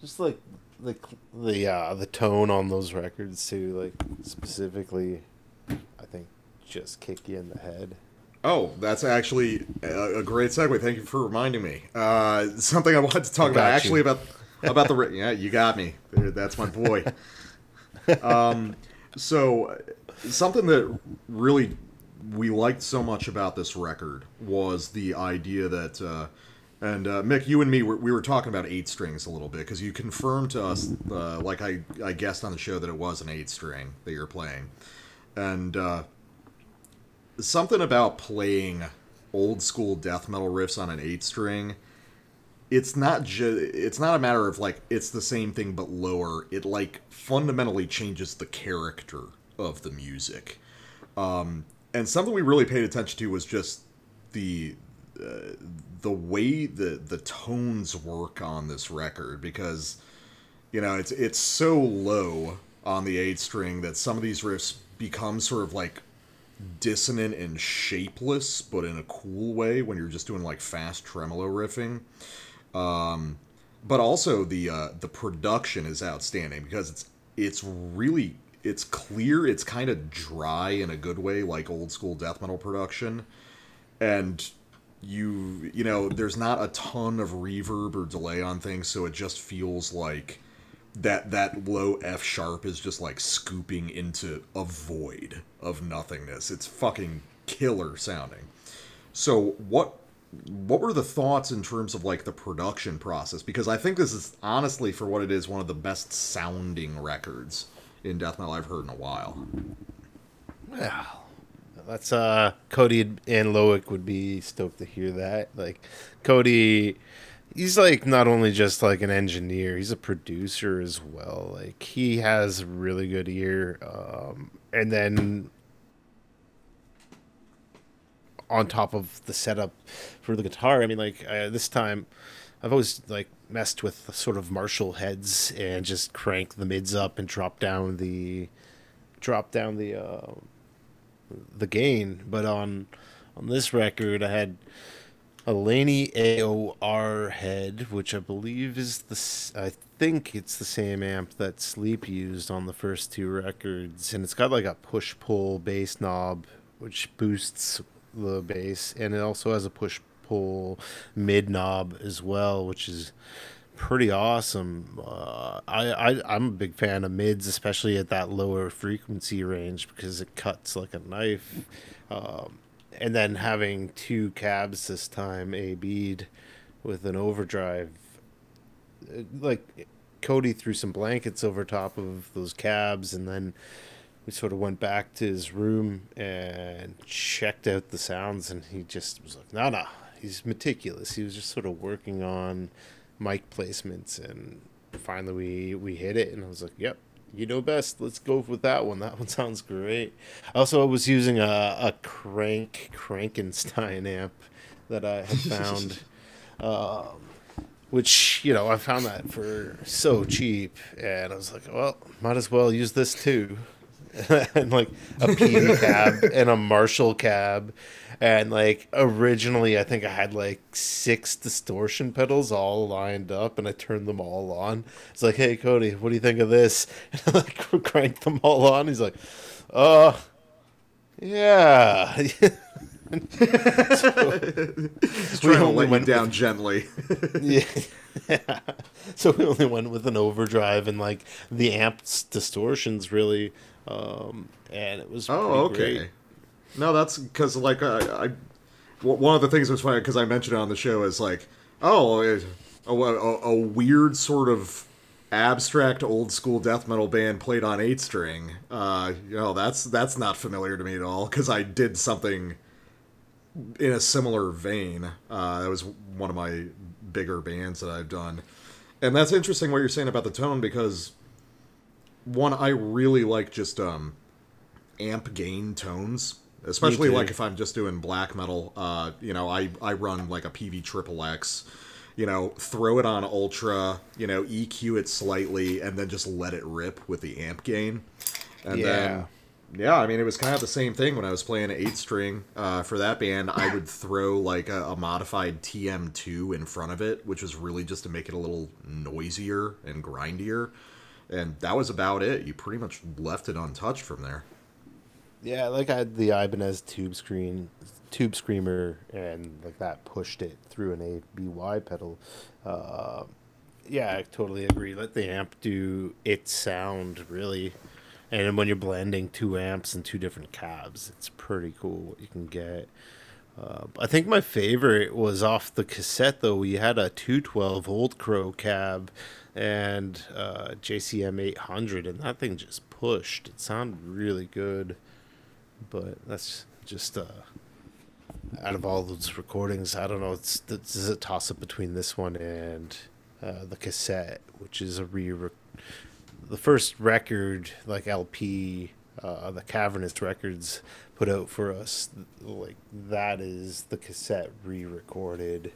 Just like the the uh, the tone on those records too, like specifically, I think. Just kick you in the head. Oh, that's actually a, a great segue. Thank you for reminding me. Uh, something I wanted to talk about, you. actually about about the yeah, you got me. That's my boy. um, so something that really we liked so much about this record was the idea that, uh, and uh, Mick, you and me, we were, we were talking about eight strings a little bit because you confirmed to us, uh, like I I guessed on the show that it was an eight string that you're playing, and. Uh, Something about playing old school death metal riffs on an eight string, it's not just it's not a matter of like it's the same thing but lower. It like fundamentally changes the character of the music. Um, and something we really paid attention to was just the uh, the way the the tones work on this record, because you know it's it's so low on the eight string that some of these riffs become sort of like dissonant and shapeless, but in a cool way when you're just doing like fast tremolo riffing. Um, but also the uh, the production is outstanding because it's it's really it's clear, it's kind of dry in a good way, like old school death metal production. And you you know there's not a ton of reverb or delay on things, so it just feels like that that low F sharp is just like scooping into a void of nothingness. It's fucking killer sounding. So what what were the thoughts in terms of like the production process? Because I think this is honestly, for what it is, one of the best sounding records in death metal I've heard in a while. Well, that's uh Cody and Loic would be stoked to hear that. Like Cody, he's, like, not only just, like, an engineer, he's a producer as well. Like, he has a really good ear. Um, and then on top of the setup for the guitar, I mean, like, uh, this time I've always, like, messed with sort of Marshall heads and just crank the mids up and drop down the drop down the, uh, the gain. But on on this record, I had a Laney A O R head, which I believe is the, I think it's the same amp that Sleep used on the first two records, and it's got like a push-pull bass knob, which boosts the bass, and it also has a push-pull mid knob as well, which is pretty awesome. Uh, I, I I'm a big fan of mids, especially at that lower frequency range, because it cuts like a knife. Um, And then having two cabs this time, A B'd with an overdrive. Like, Cody threw some blankets over top of those cabs, and then we sort of went back to his room and checked out the sounds, and he just was like, nah, nah. He's meticulous. He was just sort of working on mic placements, and finally we, we hit it, and I was like, yep. You know best. Let's go with that one. That one sounds great. Also, I was using a, a crank Krankenstein amp that I had found, um, which, you know, I found that for so cheap. And I was like, well, might as well use this too. And like a P D cab and a Marshall cab. And like originally, I think I had like six distortion pedals all lined up, and I turned them all on. It's like, hey Cody, what do you think of this? And I like cranked them all on. He's like, uh, yeah. Spider-Man. So just trying we only to let you down with, gently. yeah, yeah. So we only went with an overdrive and like the amp's distortions really, um, and it was oh okay. Great. No, that's because like I, I, one of the things that's funny because I mentioned it on the show is like oh a, a, a weird sort of abstract old school death metal band played on eight string. Uh, you know, that's that's not familiar to me at all because I did something in a similar vein. Uh, that was one of my bigger bands that I've done, and that's interesting what you're saying about the tone because one, I really like just um, amp gain tones, especially like if I'm just doing black metal. Uh, you know, I I run like a P V triple X. You know, throw it on ultra, you know, E Q it slightly, and then just let it rip with the amp gain. And yeah. then, yeah, I mean, it was kind of the same thing when I was playing an eight string uh, for that band. I would throw, like, a, a modified T M two in front of it, which was really just to make it a little noisier and grindier. And that was about it. You pretty much left it untouched from there. Yeah, like I had the Ibanez tube screen... Tube Screamer and like that pushed it through an A B Y pedal. Uh, yeah, I totally agree. Let the amp do its sound, really. And when you're blending two amps and two different cabs, it's pretty cool what you can get. Uh, I think my favorite was off the cassette, though. We had a two twelve Old Crow cab and uh, J C M eight hundred, and that thing just pushed. It sounded really good, but that's just... Uh, out of all those recordings, I don't know, it's this is a toss-up between this one and uh, the cassette, which is a re the first record, like L P, uh, the Cavernous Records put out for us. Like that is the cassette re-recorded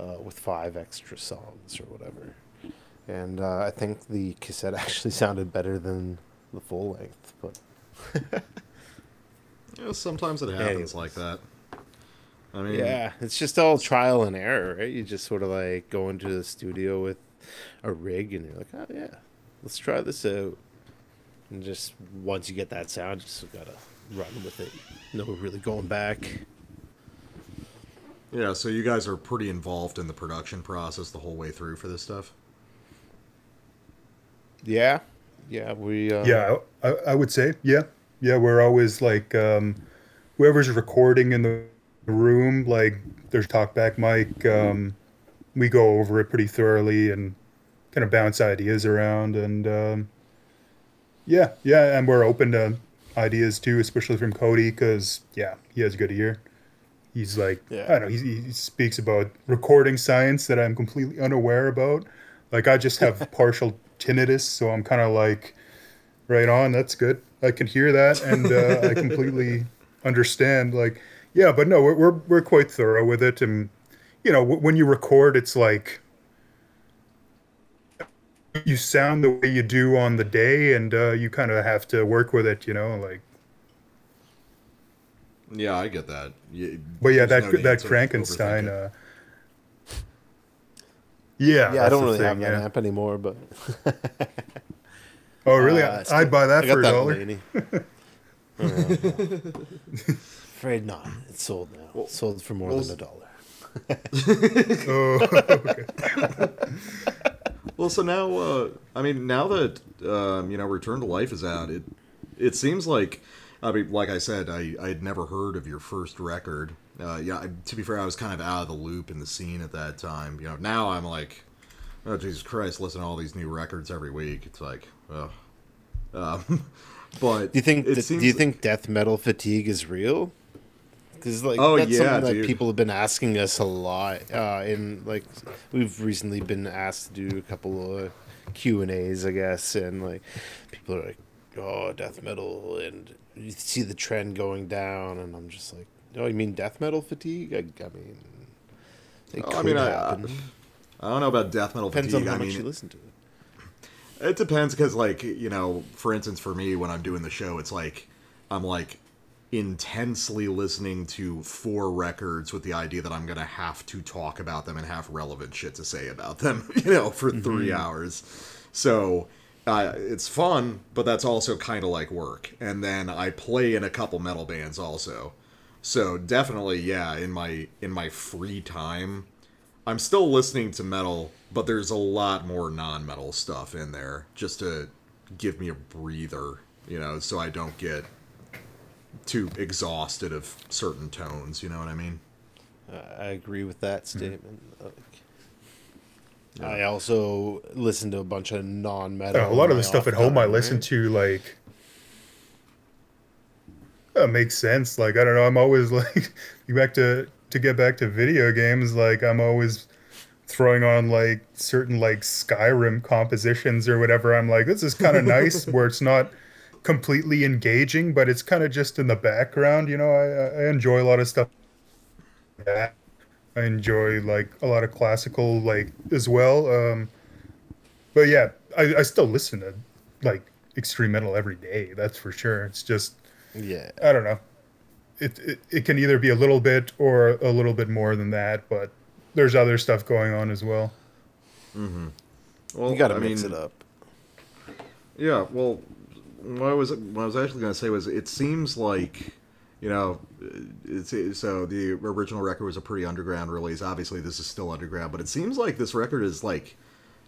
uh, with five extra songs or whatever. And uh, I think the cassette actually sounded better than the full length, but yeah, sometimes it happens Anyways. like that. I mean, yeah, it's just all trial and error, right? You just sort of like go into the studio with a rig and you're like, oh, yeah, let's try this out. And just once you get that sound, you just got to run with it. No really going back. Yeah, so you guys are pretty involved in the production process the whole way through for this stuff? Yeah. Yeah, we... Uh... Yeah, I, I would say, yeah. Yeah, we're always like, um, whoever's recording in the... room, like there's talkback mic, um we go over it pretty thoroughly and kind of bounce ideas around, and um yeah yeah and we're open to ideas too, especially from Cody, because yeah he has a good ear. He's like yeah. I don't know, he, he speaks about recording science that I'm completely unaware about. Like I just have partial tinnitus, so I'm kind of like right on, that's good, I can hear that, and uh, I completely understand. Like Yeah, but no, we're we're quite thorough with it, and you know, when you record, it's like you sound the way you do on the day, and uh, you kind of have to work with it, you know, like. Yeah, I get that. You, but yeah, that no that Frankenstein. Uh, yeah, yeah, I don't really thing, have yeah. that app anymore, but. Oh really? Uh, I'd still, buy that I for a dollar. Afraid not. It's sold now. Well, it's sold for more well, than a dollar. Oh, okay. Well, so now, uh, I mean, now that um, you know, Return to Life is out, it it seems like, I mean, like I said, I I had never heard of your first record. Uh, yeah, I, to be fair, I was kind of out of the loop in the scene at that time. You know, now I'm like, oh Jesus Christ, listen to all these new records every week. It's like, oh. Um, but do you think th- do you like... think death metal fatigue is real? Because like oh, that's yeah, something dude. that people have been asking us a lot, uh, and like we've recently been asked to do a couple of Q and A's, I guess, and like people are like, "Oh, death metal," and you see the trend going down, and I'm just like, "Oh, you mean death metal fatigue?" I, I mean, it oh, could I mean, happen. I, I don't know about death metal Depends fatigue. Depends on how I much mean, you listen to it. It depends, because like you know, for instance, for me when I'm doing the show, it's like I'm like. intensely listening to four records with the idea that I'm gonna have to talk about them and have relevant shit to say about them, you know, for three mm-hmm. hours. So uh, it's fun, but that's also kind of like work. And then I play in a couple metal bands also, So definitely, yeah, in my in my free time, I'm still listening to metal, but there's a lot more non-metal stuff in there just to give me a breather, you know, so I don't get too exhausted of certain tones, you know what I mean? I agree with that statement. Mm-hmm. Yeah. I also listen to a bunch of non-metal. Uh, a lot of the stuff at home I listen to, like, that makes sense. Like, I don't know, I'm always, like, back to, to get back to video games, like, I'm always throwing on, like, certain, like, Skyrim compositions or whatever. I'm like, this is kind of nice, where it's not completely engaging, but it's kind of just in the background, you know? I, I enjoy a lot of stuff like that. I enjoy, like, a lot of classical, like, as well. Um, but, yeah, I, I still listen to, like, extreme metal every day, that's for sure. It's just, yeah, I don't know. It, it it can either be a little bit or a little bit more than that, but there's other stuff going on as well. Mm-hmm. Well, you got to mix mean, it up. Yeah, well, what I was, what I was actually going to say was it seems like... You know, it's, so the original record was a pretty underground release. Obviously, this is still underground, but it seems like this record is, like,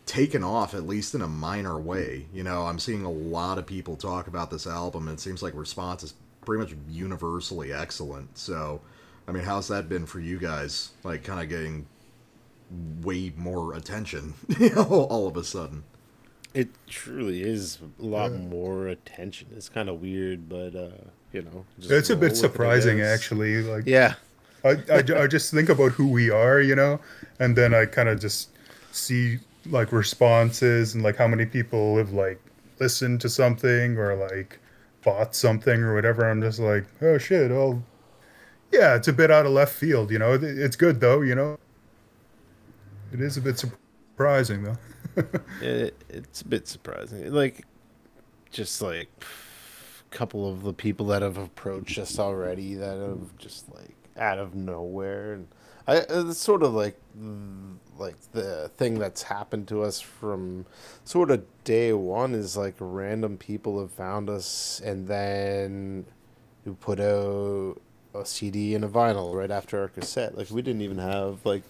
taken off, at least in a minor way. You know, I'm seeing a lot of people talk about this album, and it seems like response is pretty much universally excellent. So, I mean, how's that been for you guys? Like, kind of getting way more attention, you know, all of a sudden. It truly is a lot yeah. more attention. It's kind of weird, but... uh You know, just it's a bit surprising, actually. Like, yeah, I, I, I just think about who we are, you know, and then I kind of just see like responses and like how many people have like listened to something or like bought something or whatever. I'm just like, oh shit, oh, yeah, it's a bit out of left field, you know. It's good though, you know. It is a bit surprising though. it, it's a bit surprising, like just like. Couple of the people that have approached us already that have just like out of nowhere, and I it's sort of like like the thing that's happened to us from sort of day one is like random people have found us and then who put out a C D and a vinyl right after our cassette. Like we didn't even have like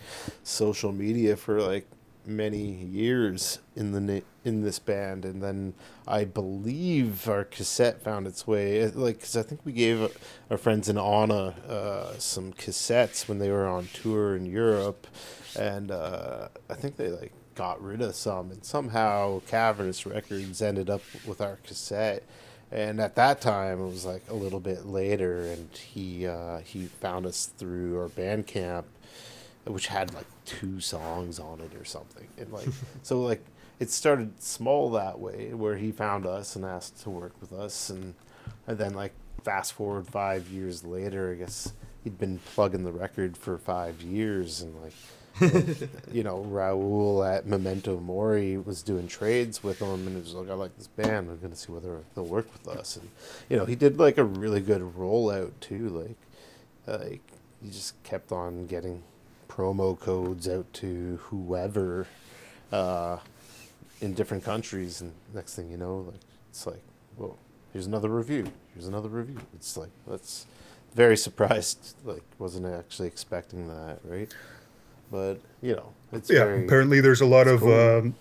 social media for like many years in the in this band, and then I believe our cassette found its way. Like, because I think we gave our friends in Anna uh, some cassettes when they were on tour in Europe, and uh, I think they like got rid of some, and somehow Cavernous Records ended up with our cassette. And at that time, it was like a little bit later, and he uh, he found us through our Bandcamp, which had like two songs on it or something. And like, so like it started small that way where he found us and asked to work with us. And, and then like fast forward five years later, I guess he'd been plugging the record for five years. And like, like you know, Raoul at Memento Mori was doing trades with him and it was like, I like this band. We're going to see whether they'll work with us. And, you know, he did like a really good rollout too. Like, like he just kept on getting promo codes out to whoever uh, in different countries, and next thing you know, like it's like, whoa, here's another review, here's another review. It's like, that's very surprised, like wasn't actually expecting that, right? But, you know, it's yeah, very, apparently there's a lot of, cool. um,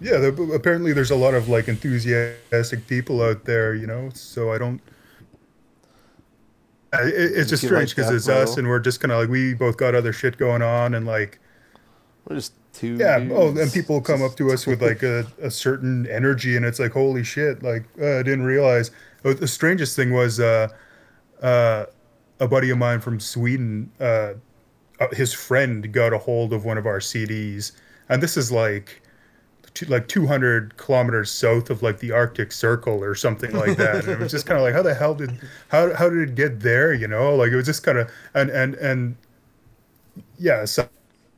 yeah, there, apparently there's a lot of like enthusiastic people out there, you know, so I don't, It, it's just strange because like it's bro. us, and we're just kind of like we both got other shit going on, and like we're just two. Yeah. Dudes. Oh, and people come up to us with like a, a certain energy, and it's like holy shit! Like uh, I didn't realize. Oh, the strangest thing was uh, uh, a buddy of mine from Sweden. Uh, his friend got a hold of one of our C Ds, and this is like two, like two hundred kilometers south of like the Arctic Circle or something like that. And it was just kind of like, how the hell did, how how did it get there? You know, like it was just kind of, and, and, and yeah, so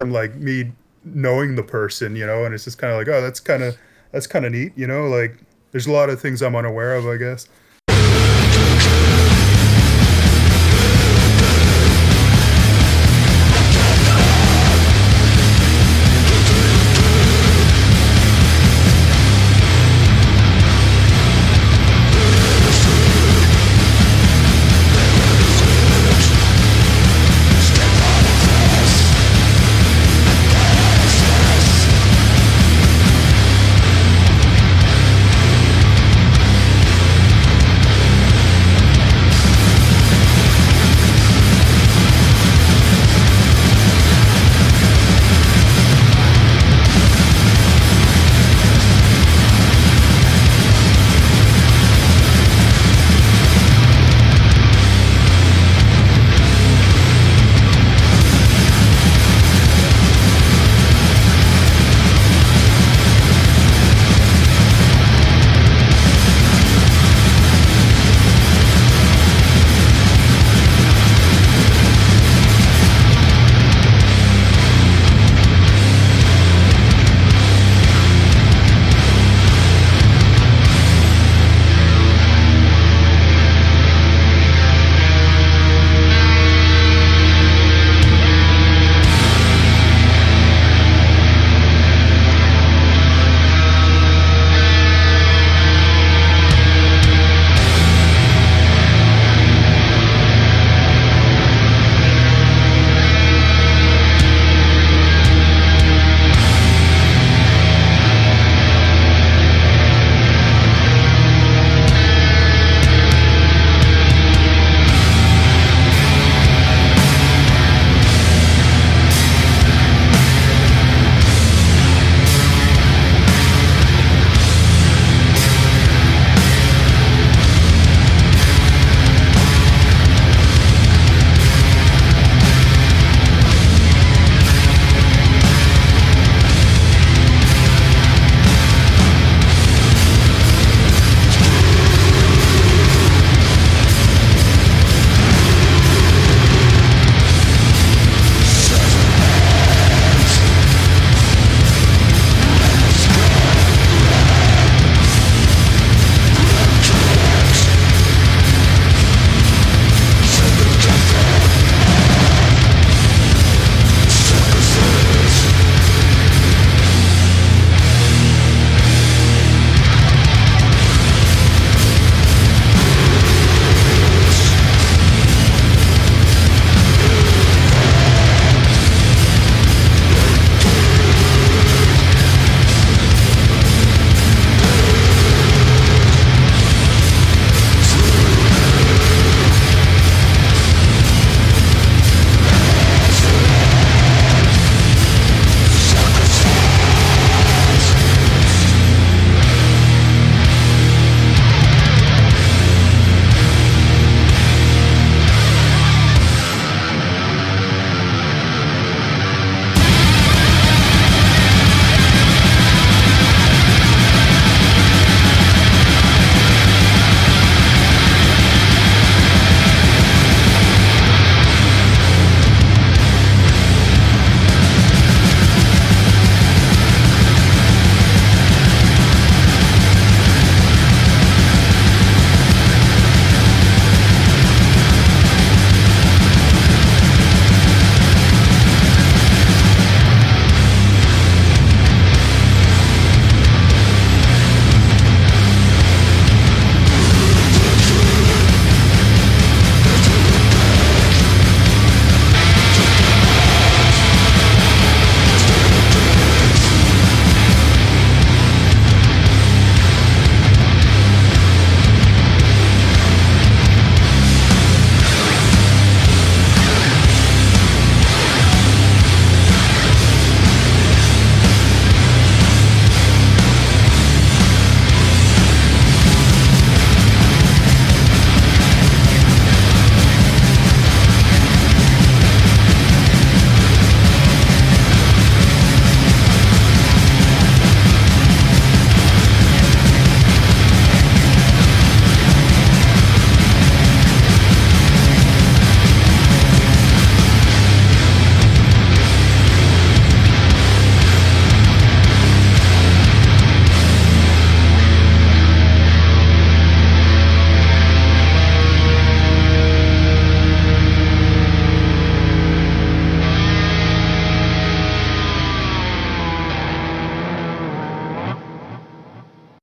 I'm like me knowing the person, you know, and it's just kind of like, oh, that's kind of, that's kind of neat. You know, like there's a lot of things I'm unaware of, I guess.